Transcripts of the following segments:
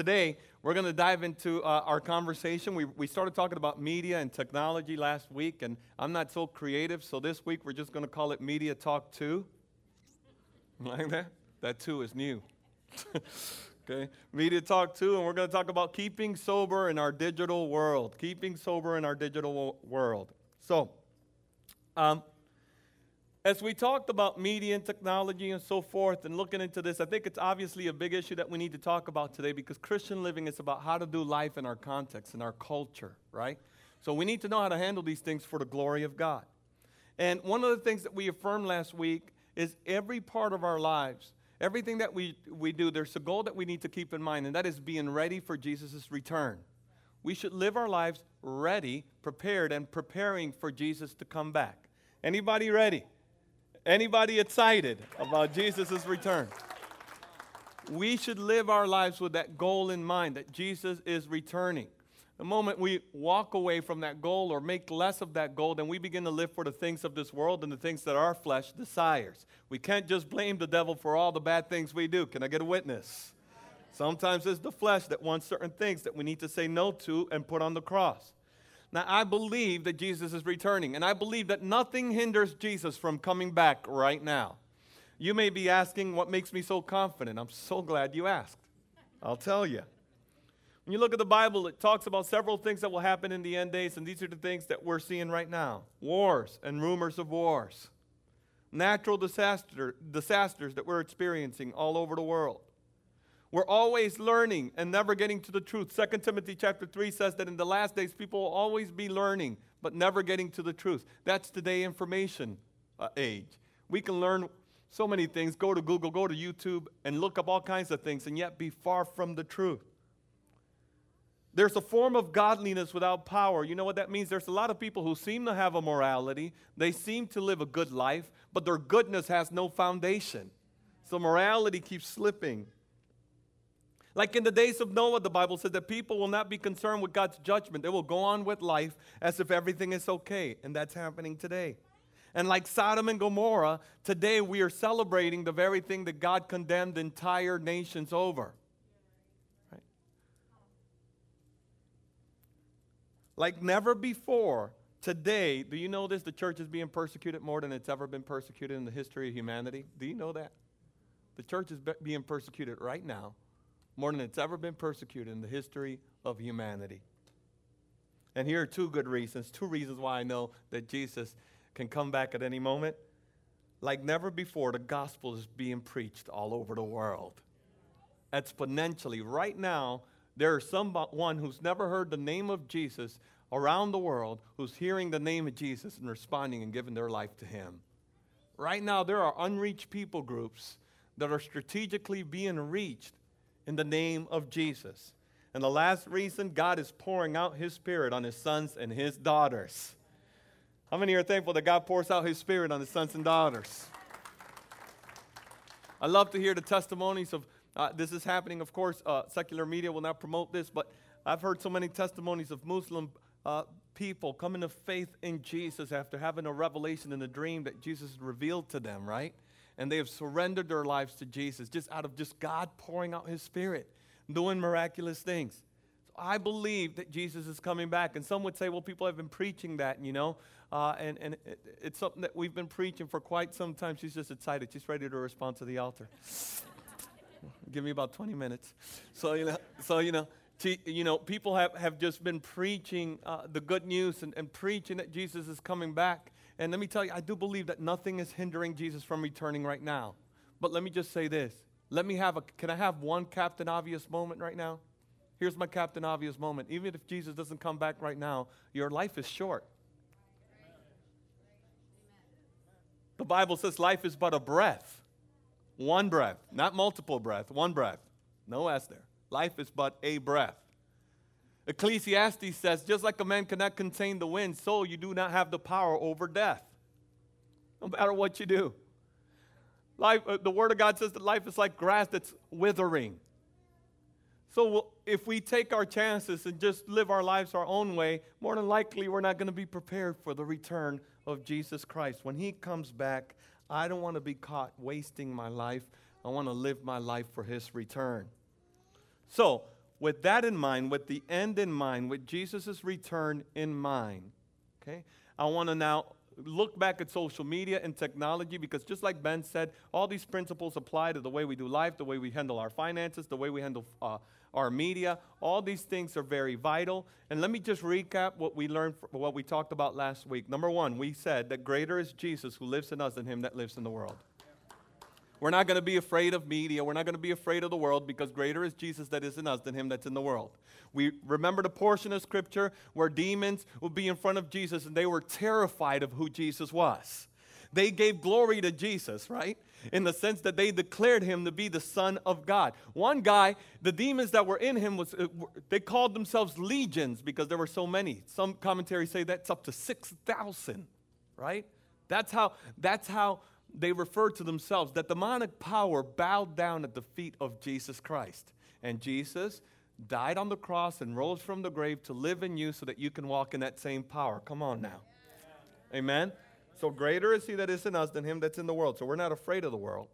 Today, we're going to dive into our conversation. We started talking about media and technology last week, and I'm not so creative, so this week we're just going to call it Media Talk 2. Like that? That 2 is new. Okay, Media Talk 2, and we're going to talk about keeping sober in our digital world. Keeping sober in our digital world. So, as we talked about media and technology and so forth and looking into this, I think it's obviously a big issue that we need to talk about today, because Christian living is about how to do life in our context, in our culture, right? So we need to know how to handle these things for the glory of God. And one of the things that we affirmed last week is every part of our lives, everything that we do, there's a goal that we need to keep in mind, and that is being ready for Jesus' return. We should live our lives ready, prepared, and preparing for Jesus to come back. Anybody ready? Anybody excited about Jesus' return? We should live our lives with that goal in mind, that Jesus is returning. The moment we walk away from that goal or make less of that goal, then we begin to live for the things of this world and the things that our flesh desires. We can't just blame the devil for all the bad things we do. Can I get a witness? Sometimes it's the flesh that wants certain things that we need to say no to and put on the cross. Now, I believe that Jesus is returning, and I believe that nothing hinders Jesus from coming back right now. You may be asking, what makes me so confident? I'm so glad you asked. I'll tell you. When you look at the Bible, it talks about several things that will happen in the end days, and these are the things that we're seeing right now. Wars and rumors of wars. Natural disasters that we're experiencing all over the world. We're always learning and never getting to the truth. Second Timothy chapter 3 says that in the last days, people will always be learning, but never getting to the truth. That's today information age. We can learn so many things. Go to Google, go to YouTube, and look up all kinds of things, and yet be far from the truth. There's a form of godliness without power. You know what that means? There's a lot of people who seem to have a morality. They seem to live a good life, but their goodness has no foundation. So morality keeps slipping. Like in the days of Noah, the Bible says that people will not be concerned with God's judgment. They will go on with life as if everything is okay, and that's happening today. And like Sodom and Gomorrah, today we are celebrating the very thing that God condemned entire nations over. Right? Like never before, today, do you know this? The church is being persecuted more than it's ever been persecuted in the history of humanity. Do you know that? The church is being persecuted right now more than it's ever been persecuted in the history of humanity. And here are two reasons why I know that Jesus can come back at any moment. Like never before, the gospel is being preached all over the world. Exponentially, right now, there is someone who's never heard the name of Jesus around the world who's hearing the name of Jesus and responding and giving their life to him. Right now, there are unreached people groups that are strategically being reached in the name of Jesus. And the last reason, God is pouring out his spirit on his sons and his daughters. How many are thankful that God pours out his spirit on his sons and daughters? I love to hear the testimonies of, this is happening, of course, secular media will not promote this, but I've heard so many testimonies of Muslim people coming to faith in Jesus after having a revelation and a dream that Jesus revealed to them, right? And they have surrendered their lives to Jesus just out of just God pouring out his spirit, doing miraculous things. So I believe that Jesus is coming back. And some would say, well, people have been preaching that, you know. And it's something that we've been preaching for quite some time. She's just excited. She's ready to respond to the altar. Give me about 20 minutes. So, people have just been preaching the good news and preaching that Jesus is coming back. And let me tell you, I do believe that nothing is hindering Jesus from returning right now. But let me just say this. Can I have one Captain Obvious moment right now? Here's my Captain Obvious moment. Even if Jesus doesn't come back right now, your life is short. The Bible says life is but a breath. One breath, not multiple breath, one breath. No S there. Life is but a breath. Ecclesiastes says, just like a man cannot contain the wind, so you do not have the power over death. No matter what you do. Life, the Word of God says that life is like grass that's withering. So if we take our chances and just live our lives our own way, more than likely we're not going to be prepared for the return of Jesus Christ. When he comes back, I don't want to be caught wasting my life. I want to live my life for his return. So, with that in mind, with the end in mind, with Jesus' return in mind, okay? I want to now look back at social media and technology because just like Ben said, all these principles apply to the way we do life, the way we handle our finances, the way we handle our media. All these things are very vital. And let me just recap what we learned, what we talked about last week. Number one, we said that greater is Jesus who lives in us than him that lives in the world. We're not going to be afraid of media. We're not going to be afraid of the world because greater is Jesus that is in us than him that's in the world. We remember the portion of Scripture where demons would be in front of Jesus and they were terrified of who Jesus was. They gave glory to Jesus, right? In the sense that they declared him to be the Son of God. One guy, the demons that were in him, they called themselves legions because there were so many. Some commentaries say that's up to 6,000, right? That's how they refer to themselves, that demonic power bowed down at the feet of Jesus Christ. And Jesus died on the cross and rose from the grave to live in you so that you can walk in that same power. Come on now. Yeah. Amen? So greater is he that is in us than him that's in the world. So we're not afraid of the world.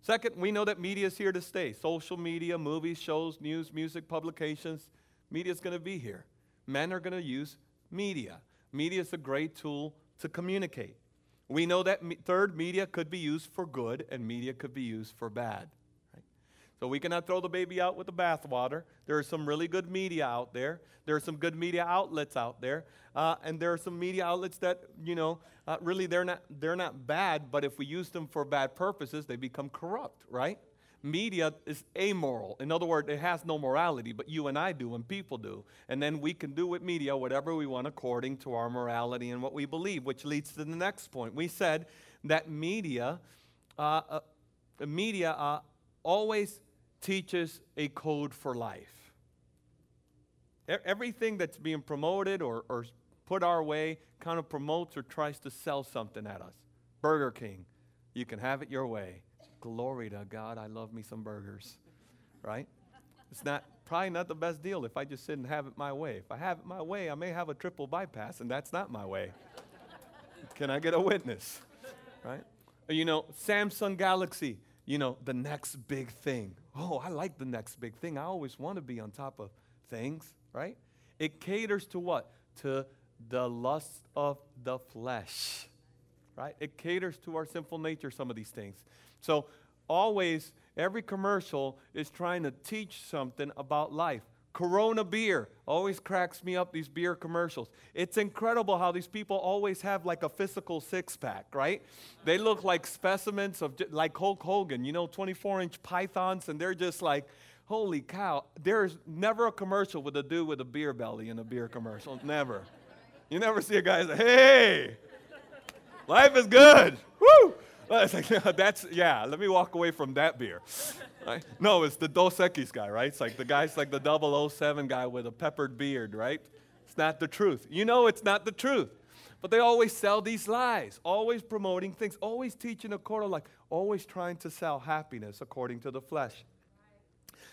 Second, we know that media is here to stay. Social media, movies, shows, news, music, publications. Media is going to be here. Men are going to use media. Media is a great tool to communicate. We know that, third, media could be used for good and media could be used for bad. Right? So we cannot throw the baby out with the bathwater. There are some really good media out there. There are some good media outlets out there. And there are some media outlets that, really they're not bad, but if we use them for bad purposes, they become corrupt, right? Media is amoral. In other words, it has no morality, but you and I do and people do. And then we can do with media whatever we want according to our morality and what we believe, which leads to the next point. We said that media always teaches a code for life. Everything that's being promoted or put our way kind of promotes or tries to sell something at us. Burger King, you can have it your way. Glory to God, I love me some burgers, right? It's not probably not the best deal if I just sit and have it my way. If I have it my way, I may have a triple bypass, and that's not my way. Can I get a witness, right? Samsung Galaxy, the next big thing. Oh, I like the next big thing. I always want to be on top of things, right? It caters to what? To the lust of the flesh, right? It caters to our sinful nature, some of these things. So always, every commercial is trying to teach something about life. Corona beer always cracks me up, these beer commercials. It's incredible how these people always have like a physical six-pack, right? They look like specimens of, like Hulk Hogan, 24-inch pythons, and they're just like, holy cow. There's never a commercial with a dude with a beer belly in a beer commercial, never. You never see a guy that's like, hey, life is good, woo! It's like, let me walk away from that beer. Right? No, it's the Dos Equis guy, right? It's like the guy's like the 007 guy with a peppered beard, right? It's not the truth. It's not the truth. But they always sell these lies, always promoting things, always teaching a code of life, always trying to sell happiness according to the flesh.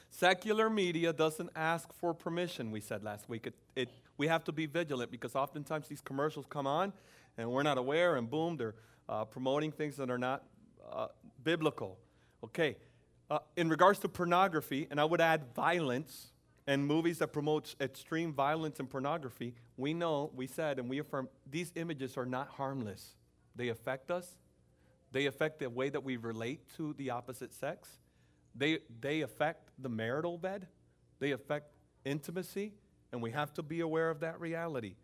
Secular media doesn't ask for permission, we said last week. We have to be vigilant because oftentimes these commercials come on and we're not aware and boom, they're promoting things that are not biblical. Okay. In regards to pornography, and I would add violence and movies that promote extreme violence and pornography, we know, we said, and we affirm, these images are not harmless. They affect us. They affect the way that we relate to the opposite sex. They affect the marital bed. They affect intimacy, and we have to be aware of that reality.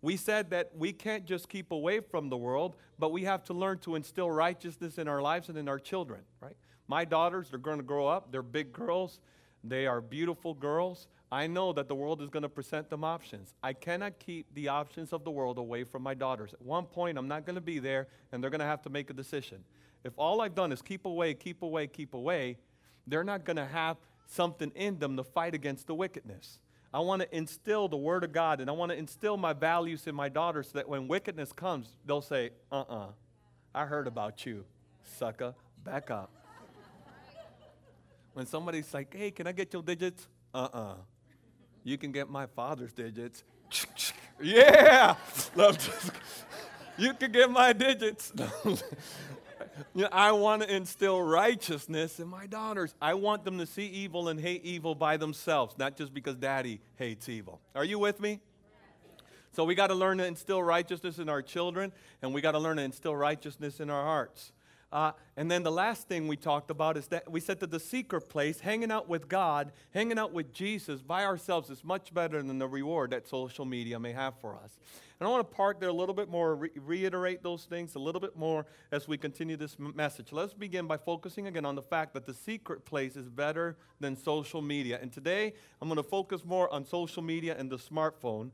We said that we can't just keep away from the world, but we have to learn to instill righteousness in our lives and in our children, right? My daughters, they're going to grow up. They're big girls. They are beautiful girls. I know that the world is going to present them options. I cannot keep the options of the world away from my daughters. At one point, I'm not going to be there, and they're going to have to make a decision. If all I've done is keep away, they're not going to have something in them to fight against the wickedness. I want to instill the Word of God, and I want to instill my values in my daughter so that when wickedness comes, they'll say, I heard about you, sucker, back up. When somebody's like, hey, can I get your digits? You can get my father's digits. Yeah! You can get my digits. You know, I want to instill righteousness in my daughters. I want them to see evil and hate evil by themselves, not just because daddy hates evil. Are you with me? So we got to learn to instill righteousness in our children, and we got to learn to instill righteousness in our hearts. And then the last thing we talked about is that we said that the secret place, hanging out with God, hanging out with Jesus by ourselves is much better than the reward that social media may have for us. And I want to park there a little bit more, reiterate those things a little bit more as we continue this message. Let's begin by focusing again on the fact that the secret place is better than social media. And today, I'm going to focus more on social media and the smartphone,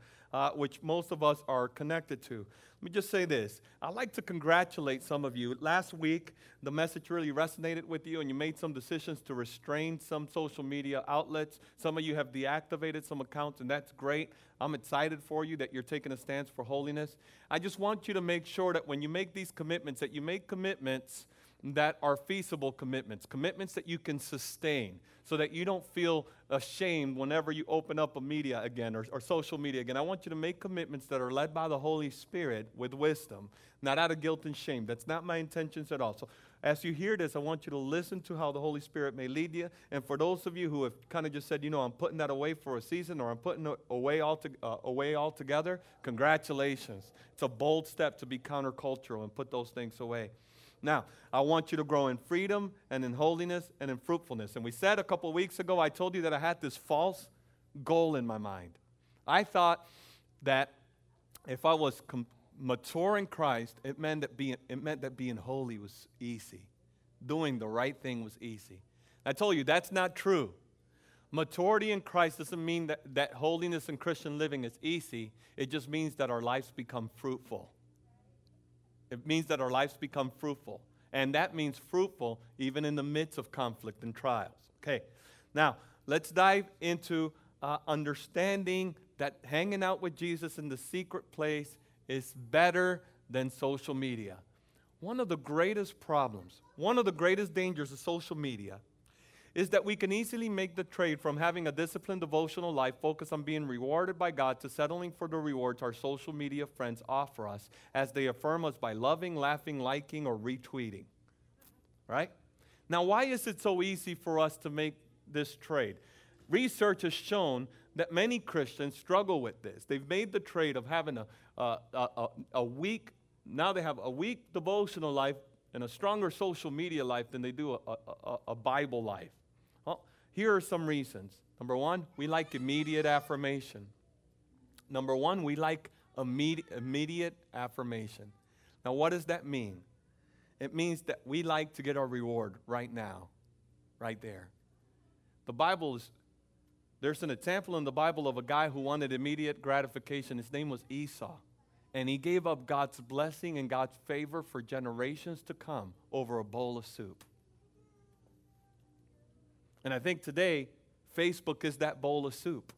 which most of us are connected to. Let me just say this. I'd like to congratulate some of you. Last week, the message really resonated with you, and you made some decisions to restrain some social media outlets. Some of you have deactivated some accounts, and that's great. I'm excited for you that you're taking a stance for holiness. I just want you to make sure that when you make these commitments, that you make commitments that are feasible commitments, commitments that you can sustain so that you don't feel ashamed whenever you open up a media again or social media again. I want you to make commitments that are led by the Holy Spirit with wisdom, not out of guilt and shame. That's not my intentions at all. So as you hear this, I want you to listen to how the Holy Spirit may lead you. And for those of you who have kind of just said, you know, I'm putting that away for a season or I'm putting it away altogether, congratulations. It's a bold step to be countercultural and put those things away. Now, I want you to grow in freedom and in holiness and in fruitfulness. And we said a couple of weeks ago, I told you that I had this false goal in my mind. I thought that if I was mature in Christ, it meant that being holy was easy. Doing the right thing was easy. I told you, that's not true. Maturity in Christ doesn't mean that holiness and Christian living is easy. It just means that our lives become fruitful. It means that our lives become fruitful. And that means fruitful even in the midst of conflict and trials. Okay, now let's dive into understanding that hanging out with Jesus in the secret place is better than social media. One of the greatest problems, one of the greatest dangers of social media is that we can easily make the trade from having a disciplined devotional life focused on being rewarded by God to settling for the rewards our social media friends offer us as they affirm us by loving, laughing, liking, or retweeting. Right? Now, why is it so easy for us to make this trade? Research has shown that many Christians struggle with this. They've made the trade of having a weak devotional life and a stronger social media life than they do a Bible life. Here are some reasons. Number one, we like immediate affirmation. Immediate affirmation. Now, what does that mean? It means that we like to get our reward right now, right there. There's an example in the Bible of a guy who wanted immediate gratification. His name was Esau. And he gave up God's blessing and God's favor for generations to come over a bowl of soup. And I think today, Facebook is that bowl of soup.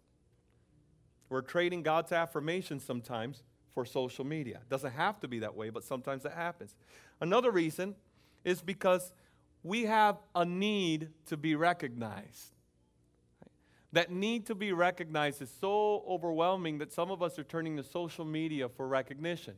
We're trading God's affirmation sometimes for social media. It doesn't have to be that way, but sometimes that happens. Another reason is because we have a need to be recognized. That need to be recognized is so overwhelming that some of us are turning to social media for recognition.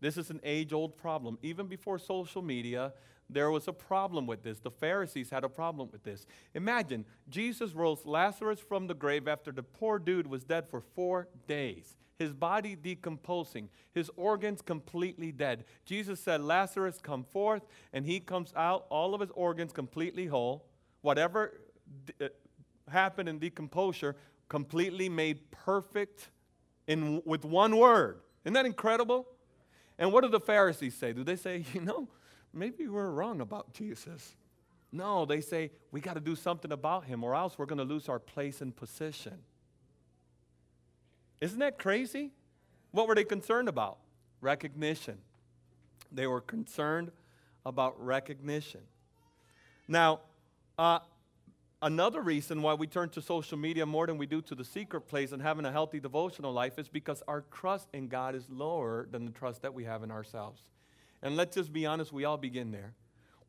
This is an age-old problem. Even before social media, there was a problem with this. The Pharisees had a problem with this. Imagine, Jesus rose Lazarus from the grave after the poor dude was dead for 4 days. His body decomposing, his organs completely dead. Jesus said, Lazarus, come forth, and he comes out, all of his organs completely whole. Whatever happened in decomposure, completely made perfect with one word. Isn't that incredible? And what do the Pharisees say? Do they say, you know, maybe we're wrong about Jesus? No, they say, we got to do something about him or else we're going to lose our place and position. Isn't that crazy? What were they concerned about? Recognition. They were concerned about recognition. Now, another reason why we turn to social media more than we do to the secret place and having a healthy devotional life is because our trust in God is lower than the trust that we have in ourselves. And let's just be honest, we all begin there.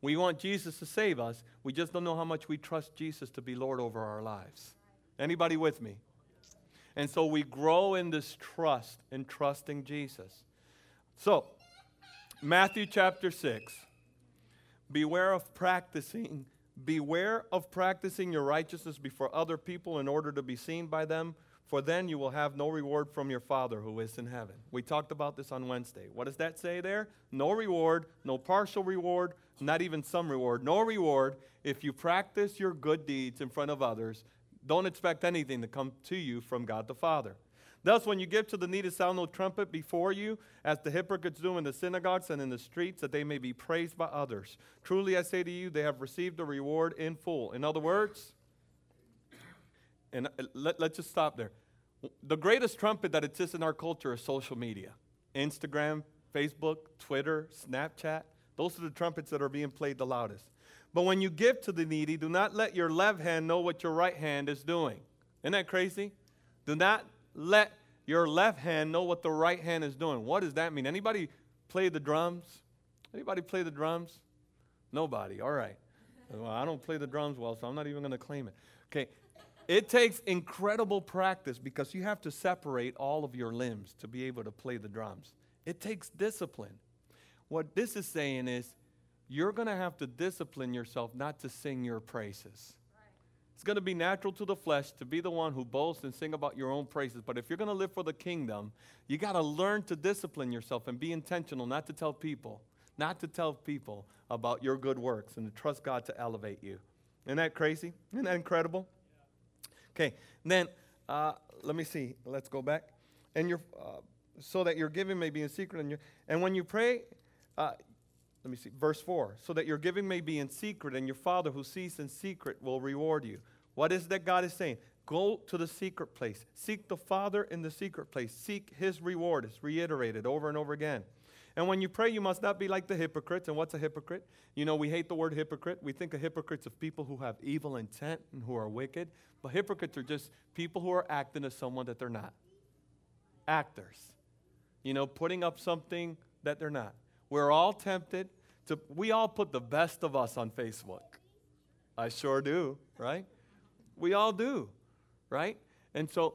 We want Jesus to save us. We just don't know how much we trust Jesus to be Lord over our lives. Anybody with me? And so we grow in this trust in trusting Jesus. So, Matthew chapter 6. Beware of practicing your righteousness before other people in order to be seen by them, for then you will have no reward from your Father who is in heaven. We talked about this on Wednesday. What does that say there? No reward, no partial reward, not even some reward. No reward. If you practice your good deeds in front of others, don't expect anything to come to you from God the Father. Thus, when you give to the needy, sound no trumpet before you, as the hypocrites do in the synagogues and in the streets, that they may be praised by others. Truly I say to you, they have received a reward in full. In other words, and let's just stop there. The greatest trumpet that exists in our culture is social media. Instagram, Facebook, Twitter, Snapchat. Those are the trumpets that are being played the loudest. But when you give to the needy, do not let your left hand know what your right hand is doing. Isn't that crazy? Do not let your left hand know what the right hand is doing. What does that mean? Anybody play the drums? Anybody play the drums? Nobody. All right. Well, I don't play the drums well, so I'm not even going to claim it. Okay. It takes incredible practice because you have to separate all of your limbs to be able to play the drums. It takes discipline. What this is saying is you're going to have to discipline yourself not to sing your praises. It's going to be natural to the flesh to be the one who boasts and sing about your own praises. But if you're going to live for the kingdom, you got to learn to discipline yourself and be intentional not to tell people about your good works and to trust God to elevate you. Isn't that crazy? Isn't that incredible? Yeah. Okay. Then, let me see. Let's go back. And so that your giving may be in secret. And when you pray, let me see, verse 4. So that your giving may be in secret, and your Father who sees in secret will reward you. What is that God is saying? Go to the secret place. Seek the Father in the secret place. Seek His reward. It's reiterated over and over again. And when you pray, you must not be like the hypocrites. And what's a hypocrite? You know, we hate the word hypocrite. We think of hypocrites of people who have evil intent and who are wicked. But hypocrites are just people who are acting as someone that they're not. Actors. You know, putting up something that they're not. We're all tempted to, we all put the best of us on Facebook. I sure do, right? We all do, right? And so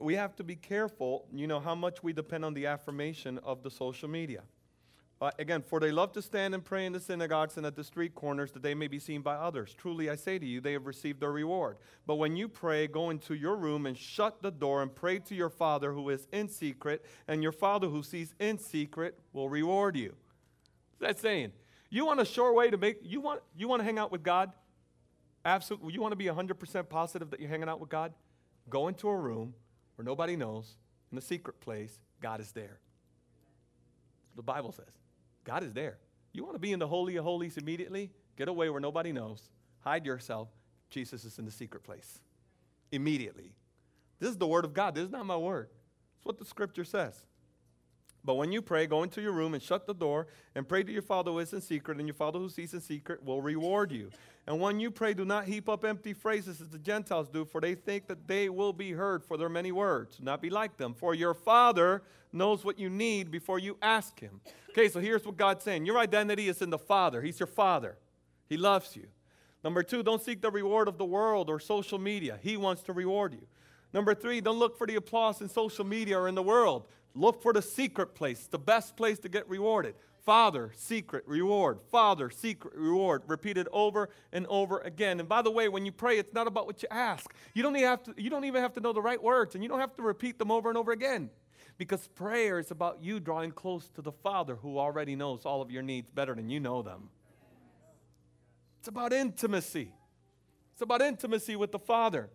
we have to be careful, you know, how much we depend on the affirmation of the social media. Again, for they love to stand and pray in the synagogues and at the street corners that they may be seen by others. Truly, I say to you, they have received their reward. But when you pray, go into your room and shut the door and pray to your Father who is in secret, and your Father who sees in secret will reward you. That's saying, you want a sure way to make, you want to hang out with God? Absolutely. You want to be 100% positive that you're hanging out with God? Go into a room where nobody knows, in a secret place, God is there. The Bible says. God is there. You want to be in the Holy of Holies immediately? Get away where nobody knows. Hide yourself. Jesus is in the secret place. Immediately. This is the word of God. This is not my word. It's what the scripture says. But when you pray, go into your room and shut the door and pray to your Father who is in secret, and your Father who sees in secret will reward you. And when you pray, do not heap up empty phrases as the Gentiles do, for they think that they will be heard for their many words. Do not be like them, for your Father knows what you need before you ask Him. Okay, so here's what God's saying. Your identity is in the Father. He's your Father. He loves you. Number 2, don't seek the reward of the world or social media. He wants to reward you. Number 3, don't look for the applause in social media or in the world. Look for the secret place, the best place to get rewarded. Father, secret, reward. Father, secret, reward. Repeated over and over again. And by the way, when you pray, it's not about what you ask. You don't even have to know the right words, and you don't have to repeat them over and over again. Because prayer is about you drawing close to the Father who already knows all of your needs better than you know them. It's about intimacy. It's about intimacy with the Father.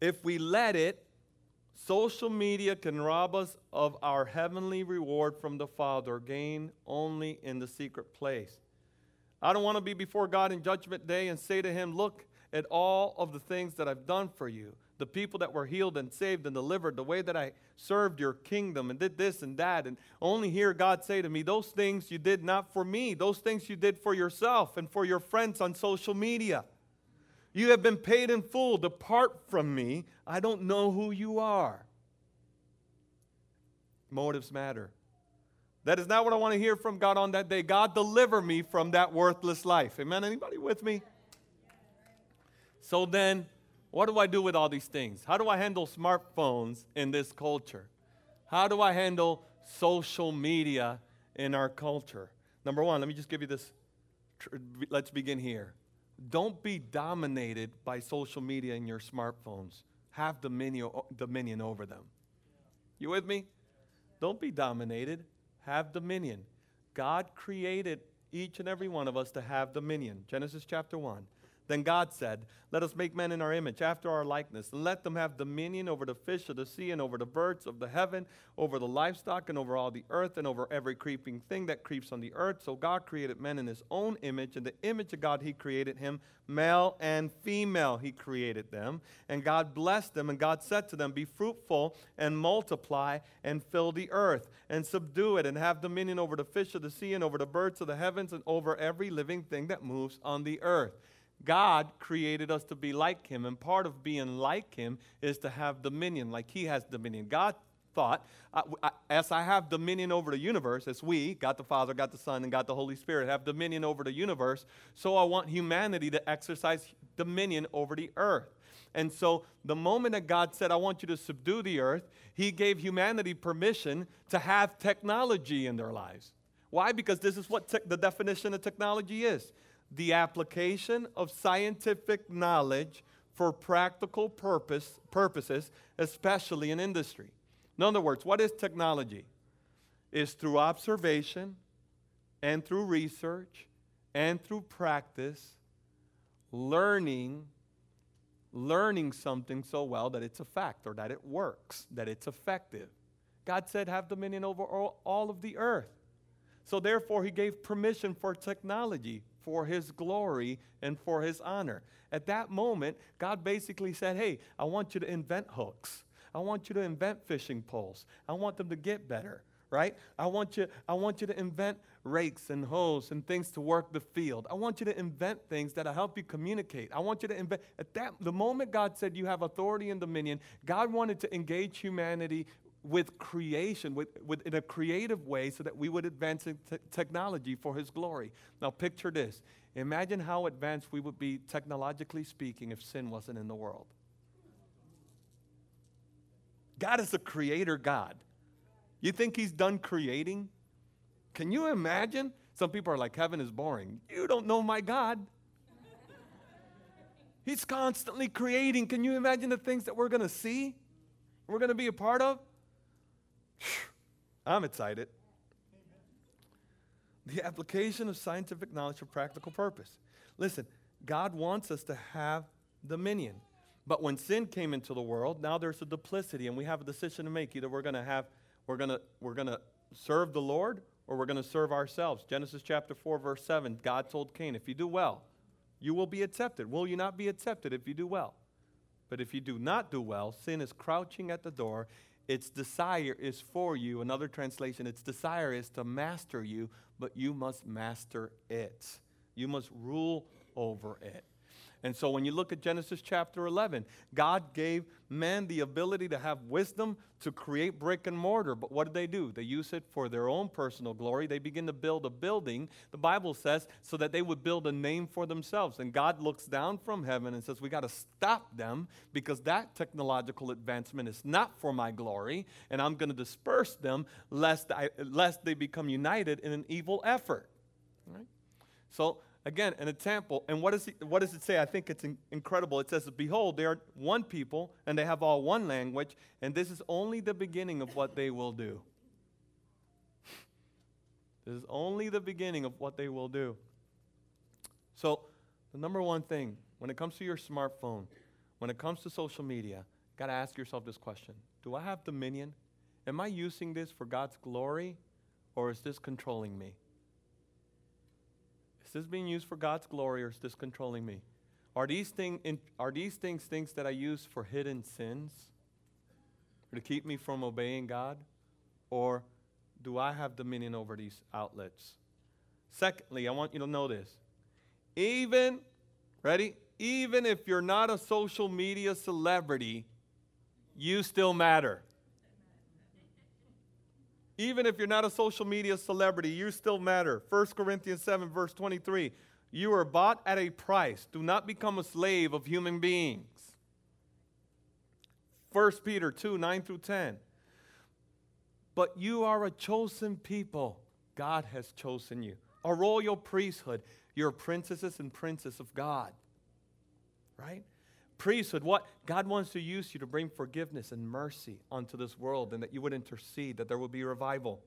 If we let it, social media can rob us of our heavenly reward from the Father, gained only in the secret place. I don't want to be before God in judgment day and say to Him, look at all of the things that I've done for you, the people that were healed and saved and delivered, the way that I served your kingdom and did this and that, and only hear God say to me, those things you did not for me, those things you did for yourself and for your friends on social media. You have been paid in full. Depart from me. I don't know who you are. Motives matter. That is not what I want to hear from God on that day. God, deliver me from that worthless life. Amen? Anybody with me? So then, what do I do with all these things? How do I handle smartphones in this culture? How do I handle social media in our culture? Number one, let me just give you this. Let's begin here. Don't be dominated by social media and your smartphones. Have dominion over them. You with me? Don't be dominated. Have dominion. God created each and every one of us to have dominion. Genesis chapter 1. Then God said, let us make man in our image, after our likeness, and let them have dominion over the fish of the sea, and over the birds of the heaven, over the livestock, and over all the earth, and over every creeping thing that creeps on the earth. So God created man in his own image. In the image of God, he created him. Male and female, he created them. And God blessed them, and God said to them, be fruitful, and multiply, and fill the earth, and subdue it, and have dominion over the fish of the sea, and over the birds of the heavens, and over every living thing that moves on the earth. God created us to be like him, and part of being like him is to have dominion, like he has dominion. God thought, as I have dominion over the universe, as we, God the Father, God the Son, and God the Holy Spirit, have dominion over the universe, so I want humanity to exercise dominion over the earth. And so the moment that God said, I want you to subdue the earth, he gave humanity permission to have technology in their lives. Why? Because this is what the definition of technology is. The application of scientific knowledge for practical purposes, especially in industry. In other words, what is technology? It's through observation and through research and through practice, learning something so well that it's a fact, or that it works, that it's effective. God said, have dominion over all of the earth. So therefore, he gave permission for technology, for his glory and for his honor. At that moment, God basically said, hey, I want you to invent hooks. I want you to invent fishing poles. I want them to get better, right? I want you to invent rakes and hoes and things to work the field. I want you to invent things that'll help you communicate. I want you to invent. The moment God said you have authority and dominion, God wanted to engage humanity with creation, in a creative way, so that we would advance in technology for his glory. Now picture this. Imagine how advanced we would be, technologically speaking, if sin wasn't in the world. God is a creator God. You think he's done creating? Can you imagine? Some people are like, heaven is boring. You don't know my God. He's constantly creating. Can you imagine the things that we're going to see? We're going to be a part of? I'm excited. The application of scientific knowledge for practical purpose. Listen, God wants us to have dominion. But when sin came into the world, now there's a duplicity, and we have a decision to make. Either we're gonna serve the Lord, or we're gonna serve ourselves. Genesis chapter 4, verse 7, God told Cain, if you do well, you will be accepted. Will you not be accepted if you do well? But if you do not do well, sin is crouching at the door. Its desire is for you. Another translation, its desire is to master you, but you must master it. You must rule over it. And so when you look at Genesis chapter 11, God gave man the ability to have wisdom to create brick and mortar. But what did they do? They use it for their own personal glory. They begin to build a building, the Bible says, so that they would build a name for themselves. And God looks down from heaven and says, we got to stop them, because that technological advancement is not for my glory, and I'm going to disperse them lest they become united in an evil effort. All right? So again, an example, and what does it say? I think it's incredible. It says, behold, they are one people, and they have all one language, and this is only the beginning of what they will do. This is only the beginning of what they will do. So the number one thing, when it comes to your smartphone, when it comes to social media, you've got to ask yourself this question. Do I have dominion? Am I using this for God's glory, or is this controlling me? Is this being used for God's glory, or is this controlling me? Are these things that I use for hidden sins, or to keep me from obeying God? Or do I have dominion over these outlets? Secondly, I want you to know this. Even if you're not a social media celebrity, you still matter. Even if you're not a social media celebrity, you still matter. 1 Corinthians 7, verse 23. You are bought at a price. Do not become a slave of human beings. 1 Peter 2, 9 through 10. But you are a chosen people. God has chosen you. a royal priesthood. You're princesses and princes of God, right? Priesthood, what? God wants to use you to bring forgiveness and mercy onto this world, and that you would intercede, that there will be revival.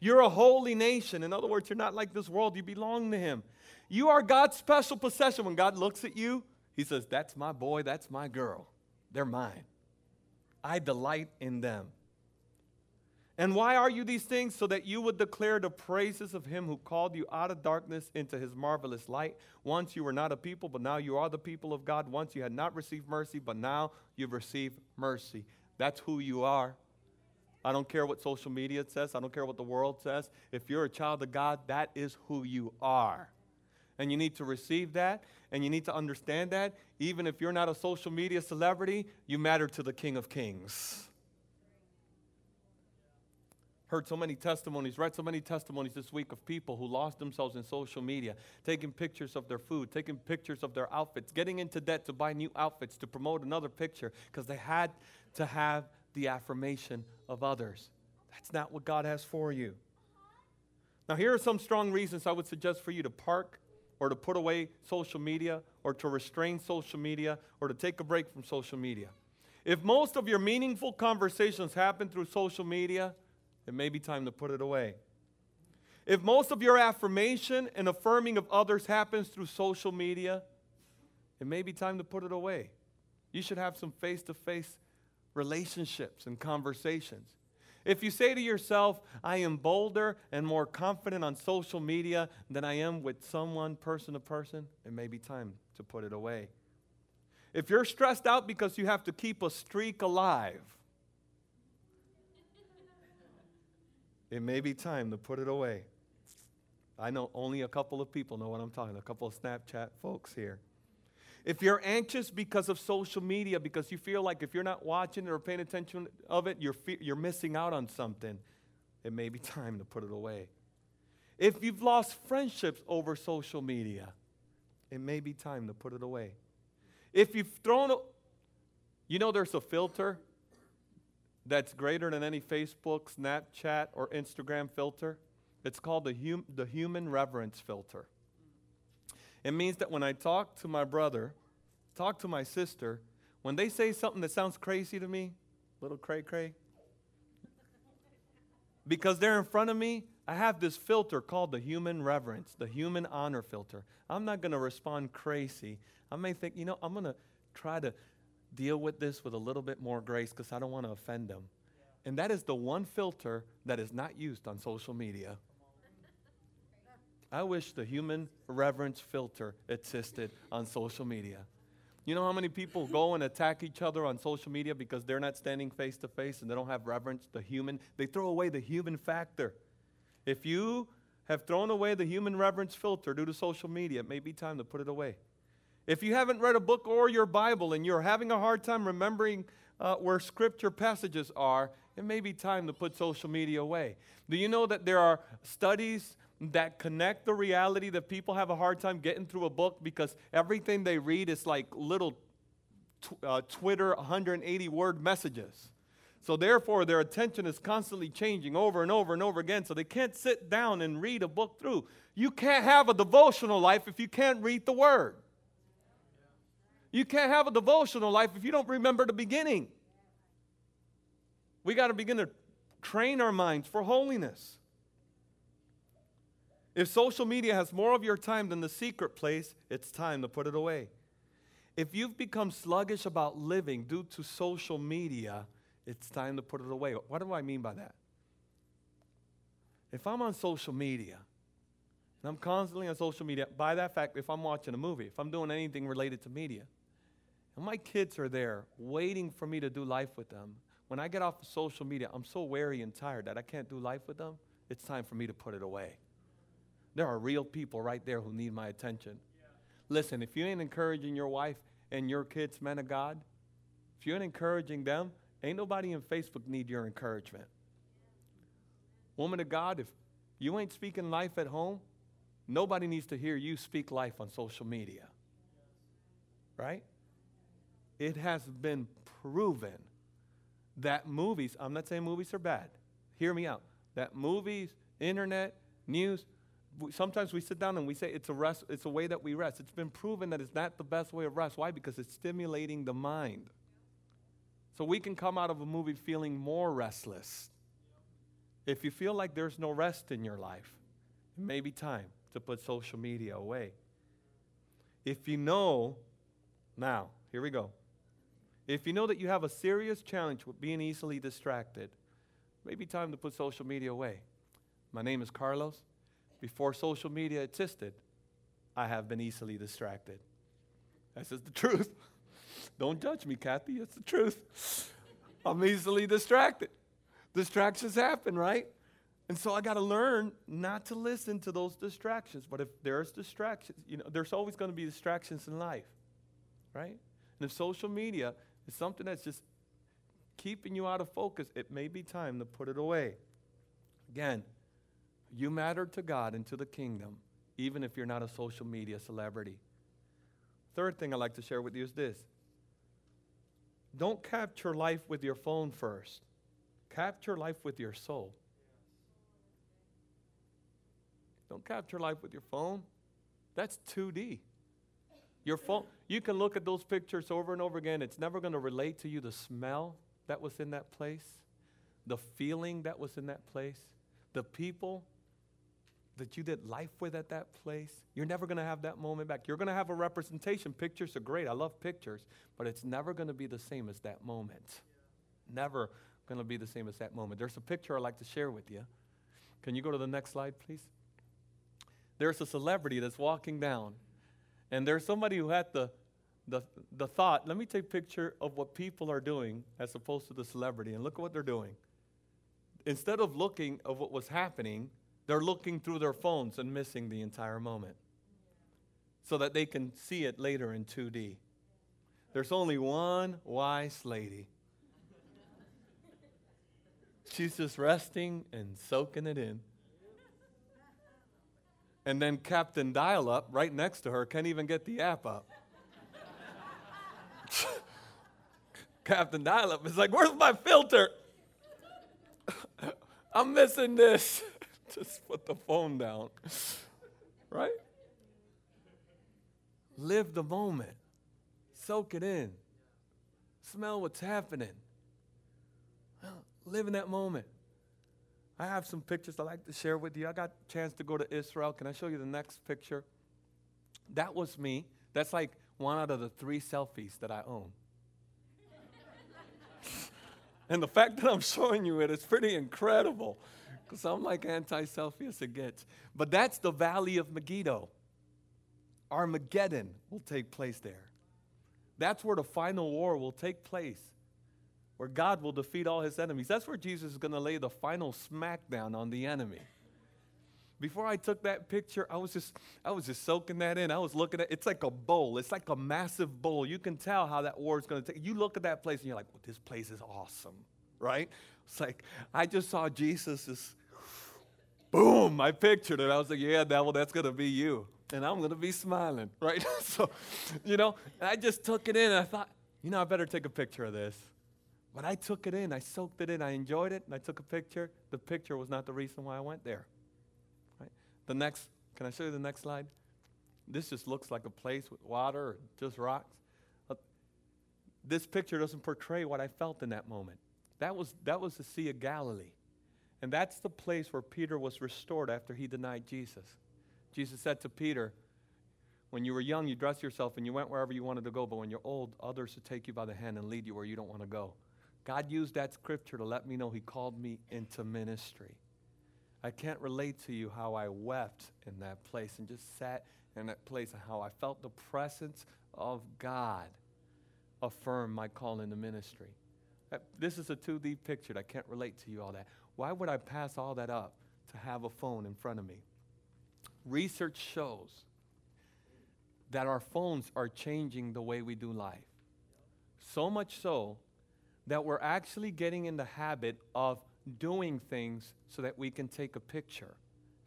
You're a holy nation. In other words, you're not like this world. You belong to Him. You are God's special possession. When God looks at you, He says, that's my boy, that's my girl. They're mine. I delight in them. And why are you these things? So that you would declare the praises of Him who called you out of darkness into His marvelous light. Once you were not a people, but now you are the people of God. Once you had not received mercy, but now you've received mercy. That's who you are. I don't care what social media says. I don't care what the world says. If you're a child of God, that is who you are. And you need to receive that, and you need to understand that. Even if you're not a social media celebrity, you matter to the King of Kings. Heard so many testimonies, read so many testimonies this week of people who lost themselves in social media, taking pictures of their food, taking pictures of their outfits, getting into debt to buy new outfits, to promote another picture, because they had to have the affirmation of others. That's not what God has for you. Now, here are some strong reasons I would suggest for you to park or to put away social media or to restrain social media or to take a break from social media. If most of your meaningful conversations happen through social media, it may be time to put it away. If most of your affirmation and affirming of others happens through social media, it may be time to put it away. You should have some face-to-face relationships and conversations. If you say to yourself, I am bolder and more confident on social media than I am with someone person to person, it may be time to put it away. If you're stressed out because you have to keep a streak alive, it may be time to put it away. I know only a couple of people know what I'm talking about, a couple of Snapchat folks here. If you're anxious because of social media, because you feel like if you're not watching or paying attention of it, you're missing out on something, it may be time to put it away. If you've lost friendships over social media, it may be time to put it away. If you've thrown, there's a filter that's greater than any Facebook, Snapchat, or Instagram filter. It's called the human reverence filter. It means that when I talk to my brother, talk to my sister, when they say something that sounds crazy to me, little cray-cray, because they're in front of me, I have this filter called the human reverence, the human honor filter. I'm not going to respond crazy. I may think, I'm going to try to deal with this with a little bit more grace because I don't want to offend them. Yeah. And that is the one filter that is not used on social media. I wish the human reverence filter existed on social media. You know how many people go and attack each other on social media because they're not standing face to face and they don't have reverence, the human. They throw away the human factor. If you have thrown away the human reverence filter due to social media, it may be time to put it away. If you haven't read a book or your Bible and you're having a hard time remembering where scripture passages are, it may be time to put social media away. Do you know that there are studies that connect the reality that people have a hard time getting through a book because everything they read is like little Twitter 180-word messages? So therefore, their attention is constantly changing over and over and over again, so they can't sit down and read a book through. You can't have a devotional life if you can't read the Word. You can't have a devotional life if you don't remember the beginning. We got to begin to train our minds for holiness. If social media has more of your time than the secret place, it's time to put it away. If you've become sluggish about living due to social media, it's time to put it away. What do I mean by that? If I'm on social media, and I'm constantly on social media, by that fact, if I'm watching a movie, if I'm doing anything related to media, and my kids are there waiting for me to do life with them, when I get off of social media, I'm so weary and tired that I can't do life with them, it's time for me to put it away. There are real people right there who need my attention. Yeah. Listen, if you ain't encouraging your wife and your kids, men of God, if you ain't encouraging them, ain't nobody in Facebook need your encouragement. Woman of God, if you ain't speaking life at home, nobody needs to hear you speak life on social media, right? It has been proven that movies, I'm not saying movies are bad, hear me out, that movies, internet, news, sometimes we sit down and we say it's a rest. It's a way that we rest. It's been proven that it's not the best way of rest. Why? Because it's stimulating the mind. So we can come out of a movie feeling more restless. If you feel like there's no rest in your life, it may be time to put social media away. If you know, now, here we go. If you know that you have a serious challenge with being easily distracted, it may be time to put social media away. My name is Carlos. Before social media existed, I have been easily distracted. That's just the truth. Don't judge me, Kathy. It's the truth. I'm easily distracted. Distractions happen, right? And so I got to learn not to listen to those distractions. But if there's distractions, you know, there's always going to be distractions in life, right? And if social media is something that's just keeping you out of focus, it may be time to put it away. Again, you matter to God and to the kingdom, even if you're not a social media celebrity. Third thing I'd like to share with you is this. Don't capture life with your phone first. Capture life with your soul. Don't capture life with your phone. That's 2D. Your phone, you can look at those pictures over and over again. It's never going to relate to you the smell that was in that place, the feeling that was in that place, the people that you did life with at that place. You're never going to have that moment back. You're going to have a representation. Pictures are great. I love pictures, but it's never going to be the same as that moment. Never going to be the same as that moment. There's a picture I'd like to share with you. Can you go to the next slide, please? There's a celebrity that's walking down, and there's somebody who had the thought, let me take a picture of what people are doing as opposed to the celebrity, and look at what they're doing. Instead of looking at what was happening, they're looking through their phones and missing the entire moment so that they can see it later in 2D. There's only one wise lady. She's just resting and soaking it in. And then Captain Dial-Up right next to her can't even get the app up. Captain Dial-Up is like, where's my filter? I'm missing this. Just put the phone down. Right? Live the moment. Soak it in. Smell what's happening. Live in that moment. I have some pictures I'd like to share with you. I got a chance to go to Israel. Can I show you the next picture? That was me. That's like one out of the 3 selfies that I own. And the fact that I'm showing you it is pretty incredible because I'm like anti-selfie as it gets. But that's the Valley of Megiddo. Armageddon will take place there. That's where the final war will take place, where God will defeat all his enemies. That's where Jesus is going to lay the final smackdown on the enemy. Before I took that picture, I was just soaking that in. I was looking at, it's like a bowl. It's like a massive bowl. You can tell how that war is going to take. You look at that place and you're like, well, this place is awesome, right? It's like, I just saw Jesus just, boom, I pictured it. I was like, yeah, devil, that's going to be you. And I'm going to be smiling, right? So, you know, and I just took it in and I thought, you know, I better take a picture of this. But I took it in, I soaked it in, I enjoyed it, and I took a picture. The picture was not the reason why I went there. Right? The next, can I show you the next slide? This just looks like a place with water or just rocks. This picture doesn't portray what I felt in that moment. That was the Sea of Galilee. And that's the place where Peter was restored after he denied Jesus. Jesus said to Peter, when you were young, you dressed yourself and you went wherever you wanted to go, but when you're old, others will take you by the hand and lead you where you don't want to go. God used that scripture to let me know he called me into ministry. I can't relate to you how I wept in that place and just sat in that place and how I felt the presence of God affirm my call into ministry. This is a 2D picture. I can't relate to you all that. Why would I pass all that up to have a phone in front of me? Research shows that our phones are changing the way we do life. So much so that we're actually getting in the habit of doing things so that we can take a picture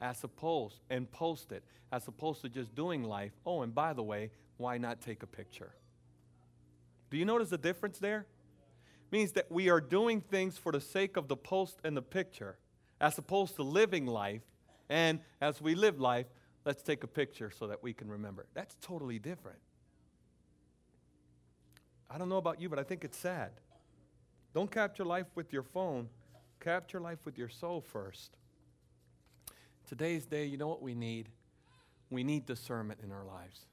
as opposed and post it, as opposed to just doing life. Oh, and by the way, why not take a picture? Do you notice the difference there? It means that we are doing things for the sake of the post and the picture, as opposed to living life And as we live life, let's take a picture so that we can remember. That's totally different. I don't know about you, but I think it's sad. Don't capture life with your phone. Capture life with your soul first. Today's day, you know what we need? We need discernment in our lives.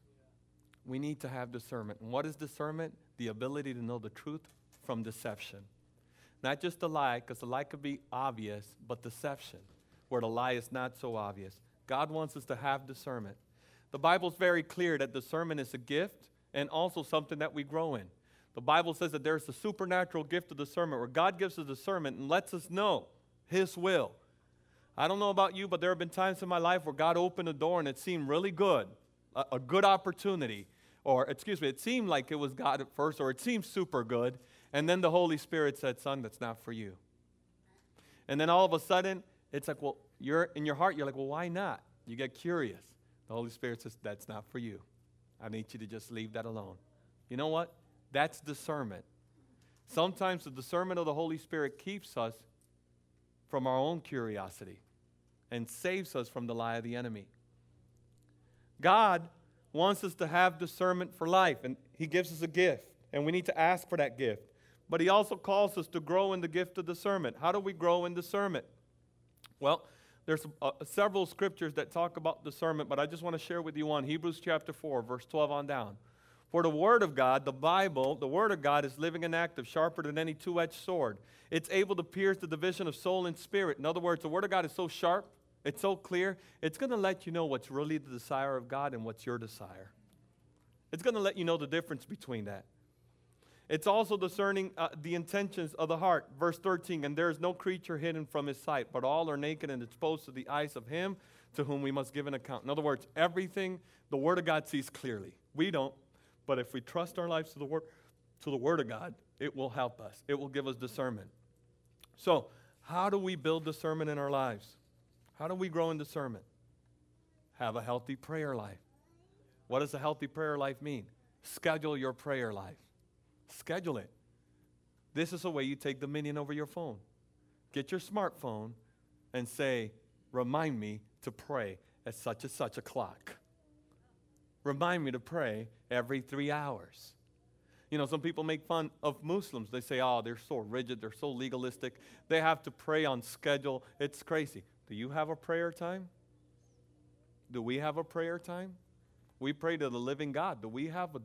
We need to have discernment. And what is discernment? The ability to know the truth from deception. Not just a lie, because the lie could be obvious, but deception, where the lie is not so obvious. God wants us to have discernment. The Bible's very clear that discernment is a gift and also something that we grow in. The Bible says that there's a supernatural gift of discernment where God gives us discernment and lets us know His will. I don't know about you, but there have been times in my life where God opened a door and it seemed really good, a good opportunity. Or, it seemed like it was God at first, or it seemed super good. And then the Holy Spirit said, son, that's not for you. And then all of a sudden, it's like, well, in your heart, why not? You get curious. The Holy Spirit says, that's not for you. I need you to just leave that alone. You know what? That's discernment. Sometimes the discernment of the Holy Spirit keeps us from our own curiosity and saves us from the lie of the enemy. God wants us to have discernment for life, and He gives us a gift, and we need to ask for that gift. But He also calls us to grow in the gift of discernment. How do we grow in discernment? Well, there's several scriptures that talk about discernment, but I just want to share with you one. Hebrews chapter 4, verse 12 on down. For the Word of God, the Bible, the Word of God is living and active, sharper than any two-edged sword. It's able to pierce the division of soul and spirit. In other words, the Word of God is so sharp, it's so clear, it's going to let you know what's really the desire of God and what's your desire. It's going to let you know the difference between that. It's also discerning the intentions of the heart. Verse 13, and there is no creature hidden from His sight, but all are naked and exposed to the eyes of Him to whom we must give an account. In other words, everything the Word of God sees clearly. We don't. But if we trust our lives to the Word of God, it will help us. It will give us discernment. So, how do we build discernment in our lives? How do we grow in discernment? Have a healthy prayer life. What does a healthy prayer life mean? Schedule your prayer life. Schedule it. This is a way you take dominion over your phone. Get your smartphone and say, remind me to pray at such and such o'clock. Remind me to pray every 3 hours. You know, some people make fun of Muslims. They say, oh, they're so rigid. They're so legalistic. They have to pray on schedule. It's crazy. Do you have a prayer time? Do we have a prayer time? We pray to the living God. Do we have a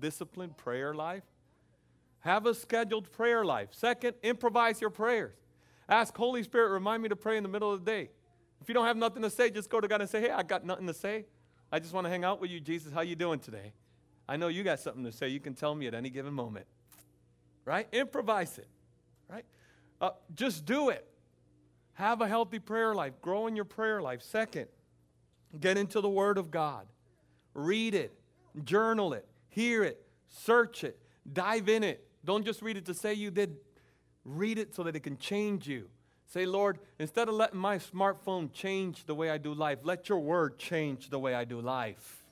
disciplined prayer life? Have a scheduled prayer life. Second, improvise your prayers. Ask, Holy Spirit, remind me to pray in the middle of the day. If you don't have nothing to say, just go to God and say, hey, I got nothing to say. I just want to hang out with you, Jesus. How you doing today? I know you got something to say. You can tell me at any given moment, right? Improvise it, right? Just do it. Have a healthy prayer life. Grow in your prayer life. Second, get into the Word of God. Read it. Journal it. Hear it. Search it. Dive in it. Don't just read it to say you did. Read it so that it can change you. Say, Lord, instead of letting my smartphone change the way I do life, let your Word change the way I do life.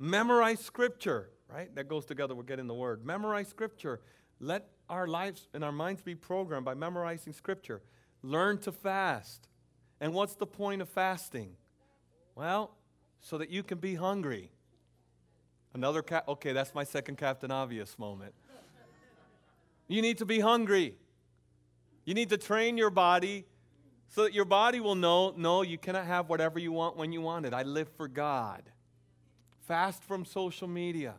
Memorize Scripture, right? That goes together with getting the Word. Memorize Scripture. Let our lives and our minds be programmed by memorizing Scripture. Learn to fast. And what's the point of fasting? Well, so that you can be hungry. Okay, that's my second Captain Obvious moment. You need to be hungry. You need to train your body so that your body will know, no, you cannot have whatever you want when you want it. I live for God. Fast from social media.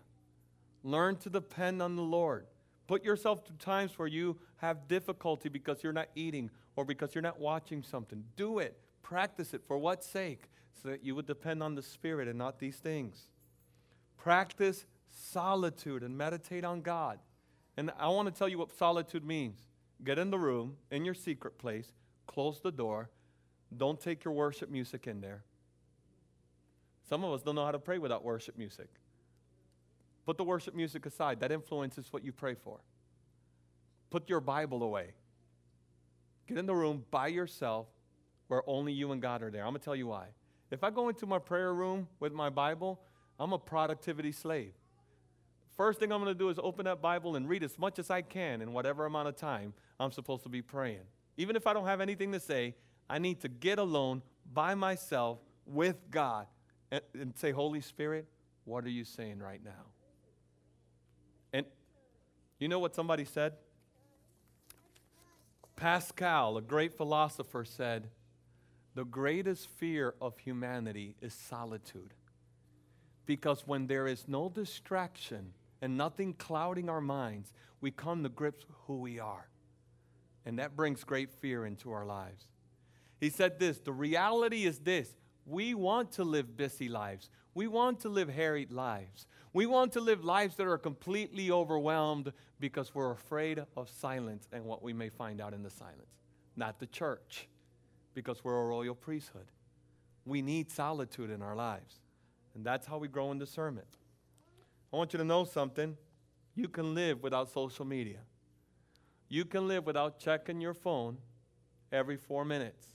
Learn to depend on the Lord. Put yourself to times where you have difficulty because you're not eating or because you're not watching something. Do it. Practice it. For what sake? So that you would depend on the Spirit and not these things. Practice solitude and meditate on God. And I want to tell you what solitude means. Get in the room, in your secret place, close the door. Don't take your worship music in there. Some of us don't know how to pray without worship music. Put the worship music aside. That influences what you pray for. Put your Bible away. Get in the room by yourself where only you and God are there. I'm going to tell you why. If I go into my prayer room with my Bible, I'm a productivity slave. First thing I'm going to do is open that Bible and read as much as I can in whatever amount of time I'm supposed to be praying. Even if I don't have anything to say, I need to get alone by myself with God and say, Holy Spirit, what are you saying right now? And you know what somebody said? Pascal, a great philosopher, said, the greatest fear of humanity is solitude. Because when there is no distraction and nothing clouding our minds, we come to grips with who we are. And that brings great fear into our lives. He said this, the reality is this. We want to live busy lives. We want to live harried lives. We want to live lives that are completely overwhelmed because we're afraid of silence and what we may find out in the silence. Not the church, because we're a royal priesthood. We need solitude in our lives. And that's how we grow in discernment. I want you to know something. You can live without social media. You can live without checking your phone every 4 minutes.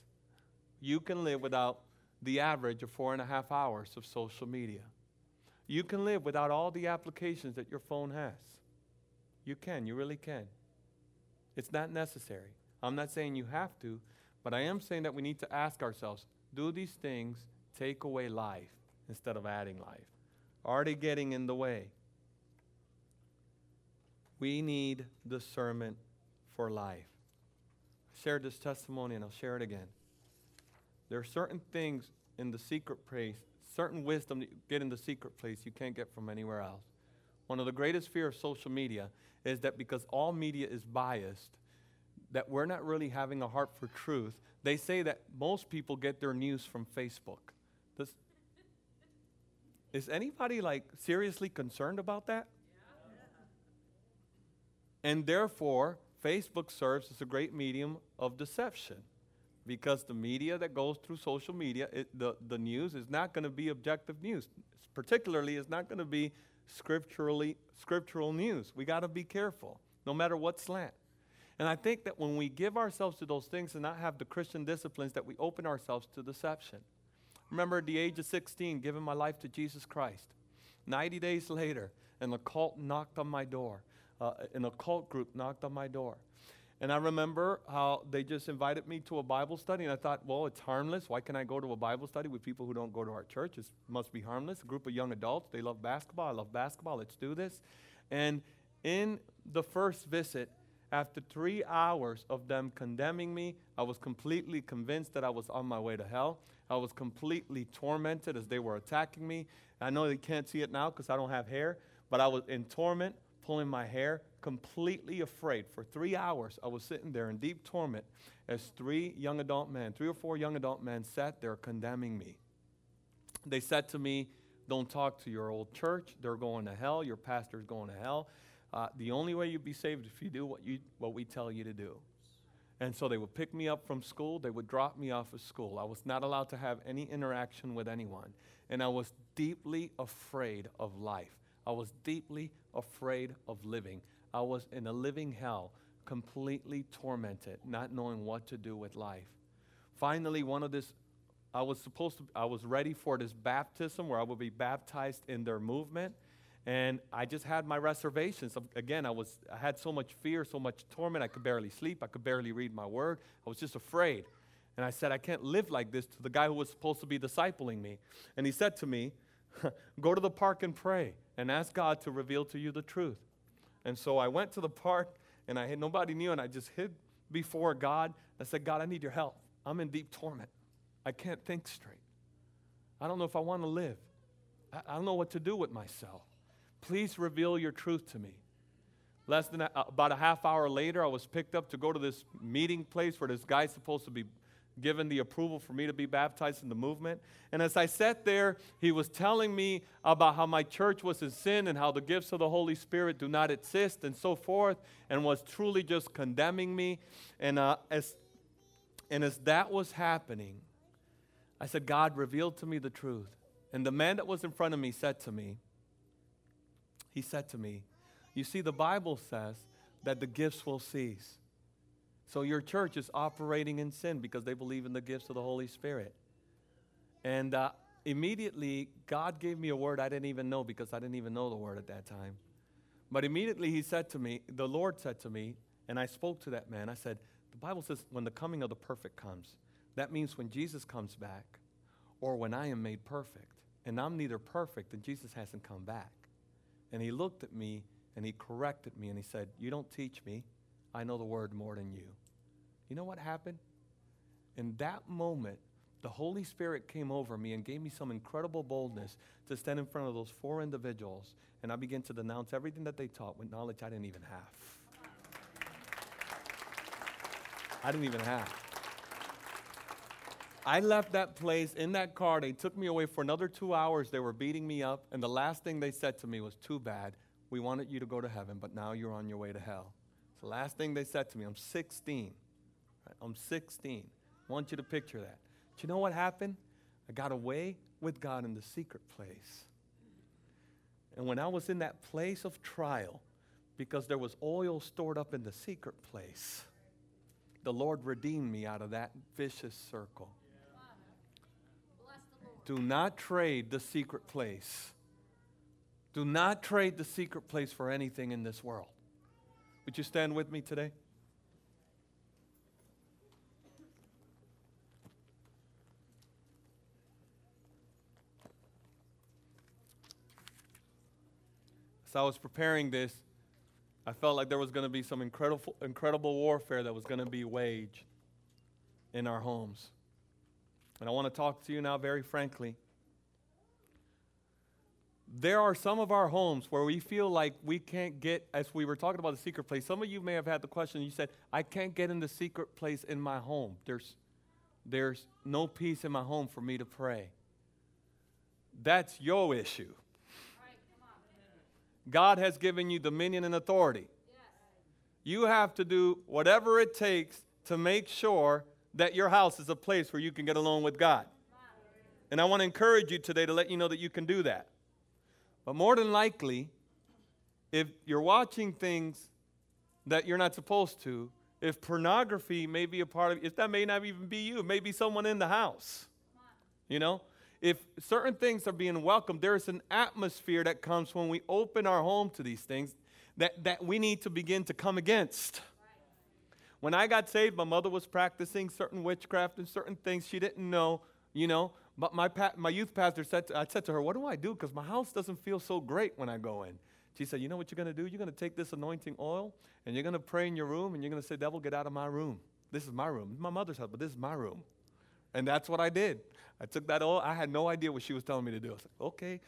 You can live without the average of 4.5 hours of social media. You can live without all the applications that your phone has. You can. You really can. It's not necessary. I'm not saying you have to, but I am saying that we need to ask ourselves, do these things take away life instead of adding life? Are they getting in the way? We need discernment for life. I shared this testimony and I'll share it again. There are certain things in the secret place, certain wisdom that you get in the secret place you can't get from anywhere else. One of the greatest fears of social media is that because all media is biased, that we're not really having a heart for truth. They say that most people get their news from Facebook. Is anybody like seriously concerned about that? Yeah. And therefore, Facebook serves as a great medium of deception because the media that goes through social media, the news is not going to be objective news. Particularly, it's not going to be scriptural news. We got to be careful, no matter what slant. And I think that when we give ourselves to those things and not have the Christian disciplines, that we open ourselves to deception. Remember at the age of 16, giving my life to Jesus Christ. 90 days later, an occult knocked on my door. An occult group knocked on my door. And I remember how they just invited me to a Bible study. And I thought, well, it's harmless. Why can I go to a Bible study with people who don't go to our church? It must be harmless. A group of young adults. They love basketball. I love basketball. Let's do this. And in the first visit, after 3 hours of them condemning me, I was completely convinced that I was on my way to hell. I was completely tormented as they were attacking me. I know they can't see it now because I don't have hair, but I was in torment, pulling my hair, completely afraid. For 3 hours, I was sitting there in deep torment as three or four young adult men sat there condemning me. They said to me, don't talk to your old church. They're going to hell. Your pastor's going to hell. The only way you'd be saved is if you do what we tell you to do. And so they would pick me up from school. They would drop me off at school. I was not allowed to have any interaction with anyone. And I was deeply afraid of life. I was deeply afraid of living. I was in a living hell, completely tormented, not knowing what to do with life. Finally, I was ready for this baptism where I would be baptized in their movement. And I just had my reservations. Again, I had so much fear, so much torment. I could barely sleep. I could barely read my word. I was just afraid. And I said, I can't live like this, to the guy who was supposed to be discipling me. And he said to me, go to the park and pray and ask God to reveal to you the truth. And so I went to the park, and nobody knew, and I just hid before God. I said, God, I need your help. I'm in deep torment. I can't think straight. I don't know if I want to live. I don't know what to do with myself. Please reveal your truth to me. About a half hour later, I was picked up to go to this meeting place where this guy's supposed to be given the approval for me to be baptized in the movement. And as I sat there, he was telling me about how my church was in sin and how the gifts of the Holy Spirit do not exist and so forth, and was truly just condemning me. And as that was happening, I said, God, reveal to me the truth. And the man that was in front of me said to me, you see, the Bible says that the gifts will cease. So your church is operating in sin because they believe in the gifts of the Holy Spirit. And immediately, God gave me a word I didn't even know, because I didn't even know the word at that time. But immediately the Lord said to me, and I spoke to that man. I said, the Bible says when the coming of the perfect comes, That means when Jesus comes back, or when I am made perfect, and I'm neither perfect, and Jesus hasn't come back. And he looked at me, and he corrected me, and he said, you don't teach me. I know the word more than you. You know what happened? In that moment, the Holy Spirit came over me and gave me some incredible boldness to stand in front of those four individuals, and I began to denounce everything that they taught with knowledge I didn't even have. I didn't even have. I left that place in that car. They took me away for another 2 hours. They were beating me up, and the last thing they said to me was, too bad. We wanted you to go to heaven, but now you're on your way to hell. It's the last thing they said to me. I'm 16. Right? I'm 16. I want you to picture that. Do you know what happened? I got away with God in the secret place. And when I was in that place of trial, because there was oil stored up in the secret place, the Lord redeemed me out of that vicious circle. Yeah. Bless the Lord. Do not trade the secret place. Do not trade the secret place for anything in this world. Would you stand with me today? I was preparing this, I felt like there was going to be some incredible warfare that was going to be waged in our homes. And I want to talk to you now very frankly. There are some of our homes where we feel like we can't get, as we were talking about the secret place, some of you may have had the question, you said, I can't get in the secret place in my home. There's no peace in my home for me to pray. That's your issue. God has given you dominion and authority. Yes. You have to do whatever it takes to make sure that your house is a place where you can get along with God. Wow. And I want to encourage you today to let you know that you can do that. But more than likely, if you're watching things that you're not supposed to, if pornography may be a part of, if that may not even be you, it may be someone in the house, you know? If certain things are being welcomed, there is an atmosphere that comes when we open our home to these things that we need to begin to come against. When I got saved, my mother was practicing certain witchcraft and certain things she didn't know, you know. But my youth pastor said to her, what do I do? Because my house doesn't feel so great when I go in. She said, you know what you're going to do? You're going to take this anointing oil, and you're going to pray in your room, and you're going to say, devil, get out of my room. This is my room. This is my mother's house, but this is my room. And that's what I did. I took that oil. I had no idea what she was telling me to do. I was like, okay.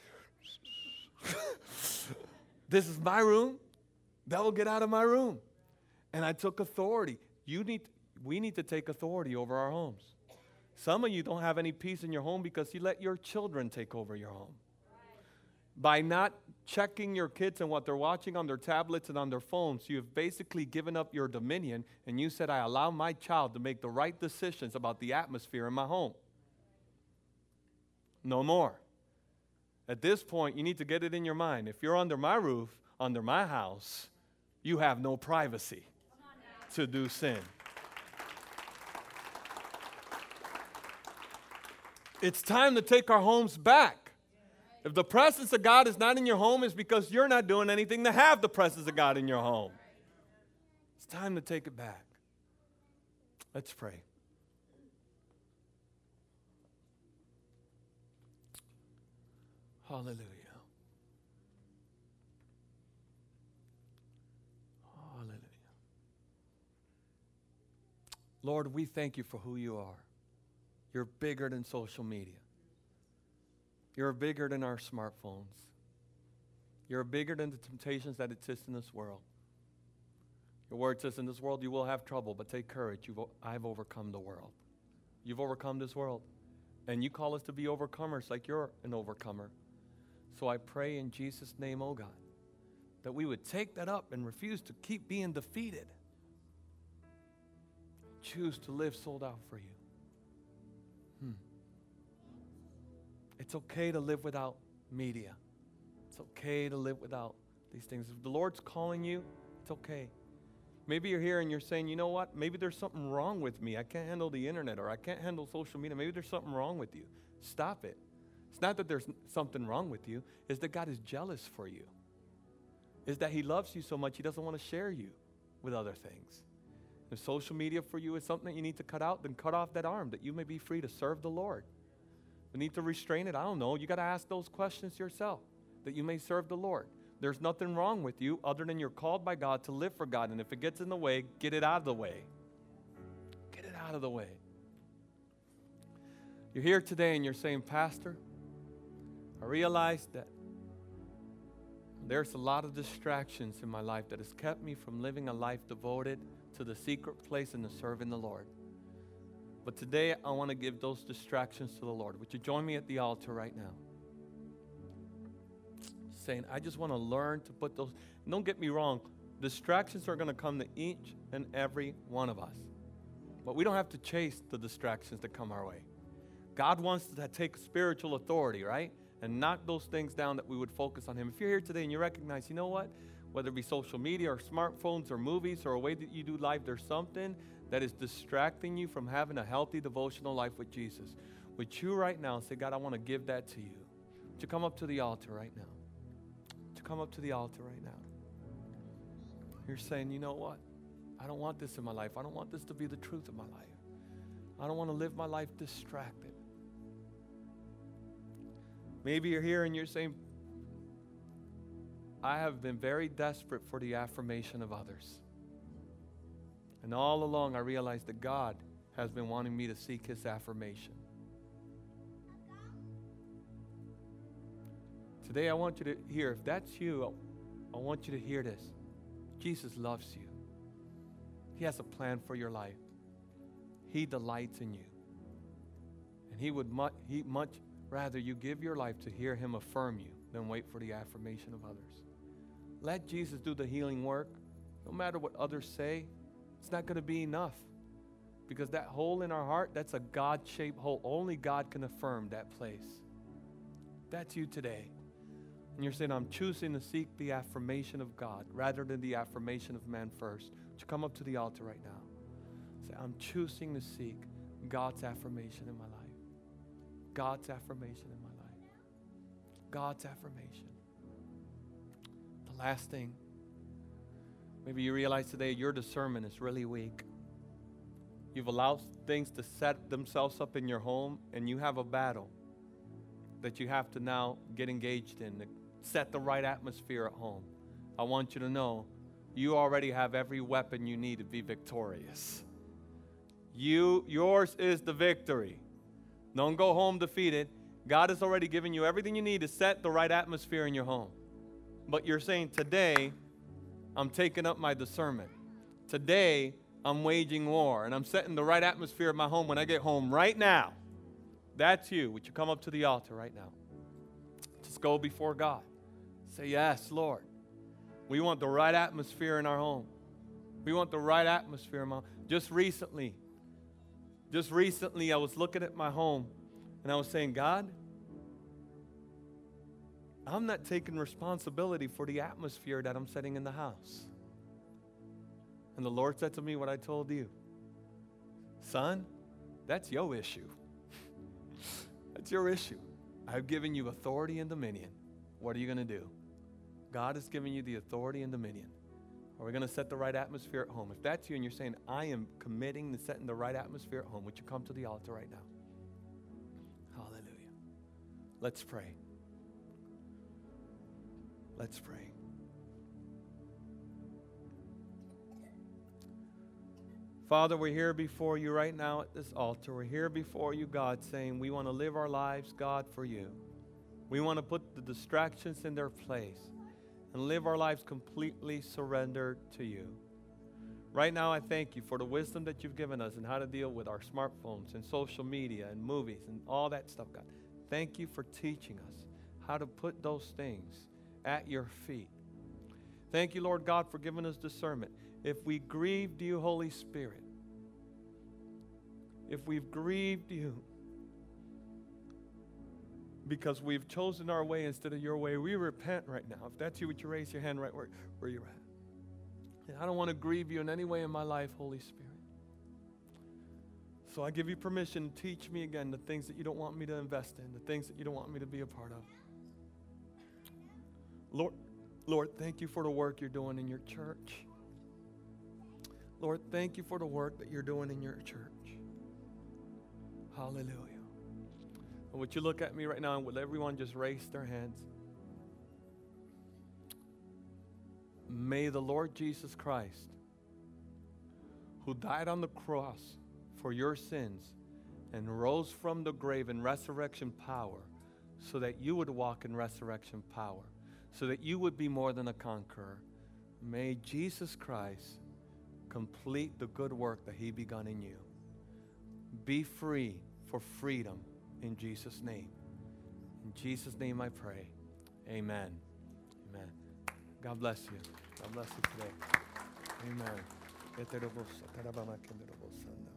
This is my room. Devil, get out of my room. And I took authority. We need to take authority over our homes. Some of you don't have any peace in your home because you let your children take over your home. Right. By not checking your kids and what they're watching on their tablets and on their phones, you have basically given up your dominion, and you said, I allow my child to make the right decisions about the atmosphere in my home. No more. At this point, you need to get it in your mind. If you're under my roof, under my house, you have no privacy to do sin. It's time to take our homes back. If the presence of God is not in your home, it's because you're not doing anything to have the presence of God in your home. It's time to take it back. Let's pray. Hallelujah. Hallelujah. Lord, we thank you for who you are. You're bigger than social media. You're bigger than our smartphones. You're bigger than the temptations that exist in this world. Your word says, in this world you will have trouble, but take courage. I've overcome the world. You've overcome this world. And you call us to be overcomers like you're an overcomer. So I pray in Jesus' name, oh God, that we would take that up and refuse to keep being defeated. Choose to live sold out for you. It's okay to live without media. It's okay to live without these things. If the Lord's calling you, it's okay. Maybe you're here and you're saying, you know what? Maybe there's something wrong with me. I can't handle the internet, or I can't handle social media. Maybe there's something wrong with you. Stop it. It's not that there's something wrong with you. It's that God is jealous for you. It's that he loves you so much he doesn't want to share you with other things. If social media for you is something that you need to cut out, then cut off that arm that you may be free to serve the Lord. You need to restrain it. I don't know. You got to ask those questions yourself that you may serve the Lord. There's nothing wrong with you other than you're called by God to live for God. And if it gets in the way, get it out of the way. Get it out of the way. You're here today and you're saying, Pastor, I realize that there's a lot of distractions in my life that has kept me from living a life devoted to the secret place and to serving the Lord. But today I want to give those distractions to the Lord. Would you join me at the altar right now? Saying, I just want to learn to put those, and don't get me wrong, distractions are going to come to each and every one of us. But we don't have to chase the distractions that come our way. God wants to take spiritual authority, right? And knock those things down that we would focus on Him. If you're here today and you recognize, you know what? Whether it be social media or smartphones or movies or a way that you do life, there's something that is distracting you from having a healthy devotional life with Jesus. Would you right now say, God, I want to give that to you. Would you come up to the altar right now? Would you come up to the altar right now? You're saying, you know what? I don't want this in my life. I don't want this to be the truth of my life. I don't want to live my life distracted. Maybe you're here and you're saying, I have been very desperate for the affirmation of others. And all along I realized that God has been wanting me to seek His affirmation. Today I want you to hear, if that's you, I want you to hear this. Jesus loves you. He has a plan for your life. He delights in you. And He much rather you give your life to hear Him affirm you than wait for the affirmation of others. Let Jesus do the healing work. No matter what others say, it's not going to be enough. Because that hole in our heart, that's a God-shaped hole. Only God can affirm that place. That's you today. And you're saying, I'm choosing to seek the affirmation of God rather than the affirmation of man first. Would you come up to the altar right now? Say, I'm choosing to seek God's affirmation in my life. God's affirmation in my life. God's affirmation. The last thing, maybe you realize today your discernment is really weak. You've allowed things to set themselves up in your home, and you have a battle that you have to now get engaged in to set the right atmosphere at home. I want you to know you already have every weapon you need to be victorious. Yours is the victory. Don't go home defeated. God has already given you everything you need to set the right atmosphere in your home. But you're saying, today, I'm taking up my discernment. Today, I'm waging war, and I'm setting the right atmosphere in my home when I get home right now. That's you. Would you come up to the altar right now? Just go before God. Say, yes, Lord. We want the right atmosphere in our home. We want the right atmosphere in my home. Just recently, I was looking at my home, and I was saying, God, I'm not taking responsibility for the atmosphere that I'm setting in the house. And the Lord said to me what I told you. Son, that's your issue. That's your issue. I've given you authority and dominion. What are you going to do? God has given you the authority and dominion. Are we going to set the right atmosphere at home? If that's you and you're saying, I am committing to setting the right atmosphere at home, would you come to the altar right now? Hallelujah. Let's pray. Let's pray. Father, we're here before you right now at this altar. We're here before you, God, saying we want to live our lives, God, for you. We want to put the distractions in their place and live our lives completely surrendered to you. Right now, I thank you for the wisdom that you've given us and how to deal with our smartphones and social media and movies and all that stuff, God. Thank you for teaching us how to put those things at your feet. Thank you, Lord God, for giving us discernment. If we grieved you, Holy Spirit, if we've grieved you because we've chosen our way instead of your way, we repent right now. If that's you, would you raise your hand right where you're at? And I don't want to grieve you in any way in my life, Holy Spirit. So I give you permission to teach me again the things that you don't want me to invest in, the things that you don't want me to be a part of. Lord, thank you for the work you're doing in your church. Lord, thank you for the work that you're doing in your church. Hallelujah. And would you look at me right now, and would everyone just raise their hands? May the Lord Jesus Christ, who died on the cross for your sins and rose from the grave in resurrection power, so that you would walk in resurrection power, so that you would be more than a conqueror. May Jesus Christ complete the good work that he begun in you. Be free for freedom in Jesus' name. In Jesus' name I pray. Amen. Amen. God bless you. God bless you today. Amen.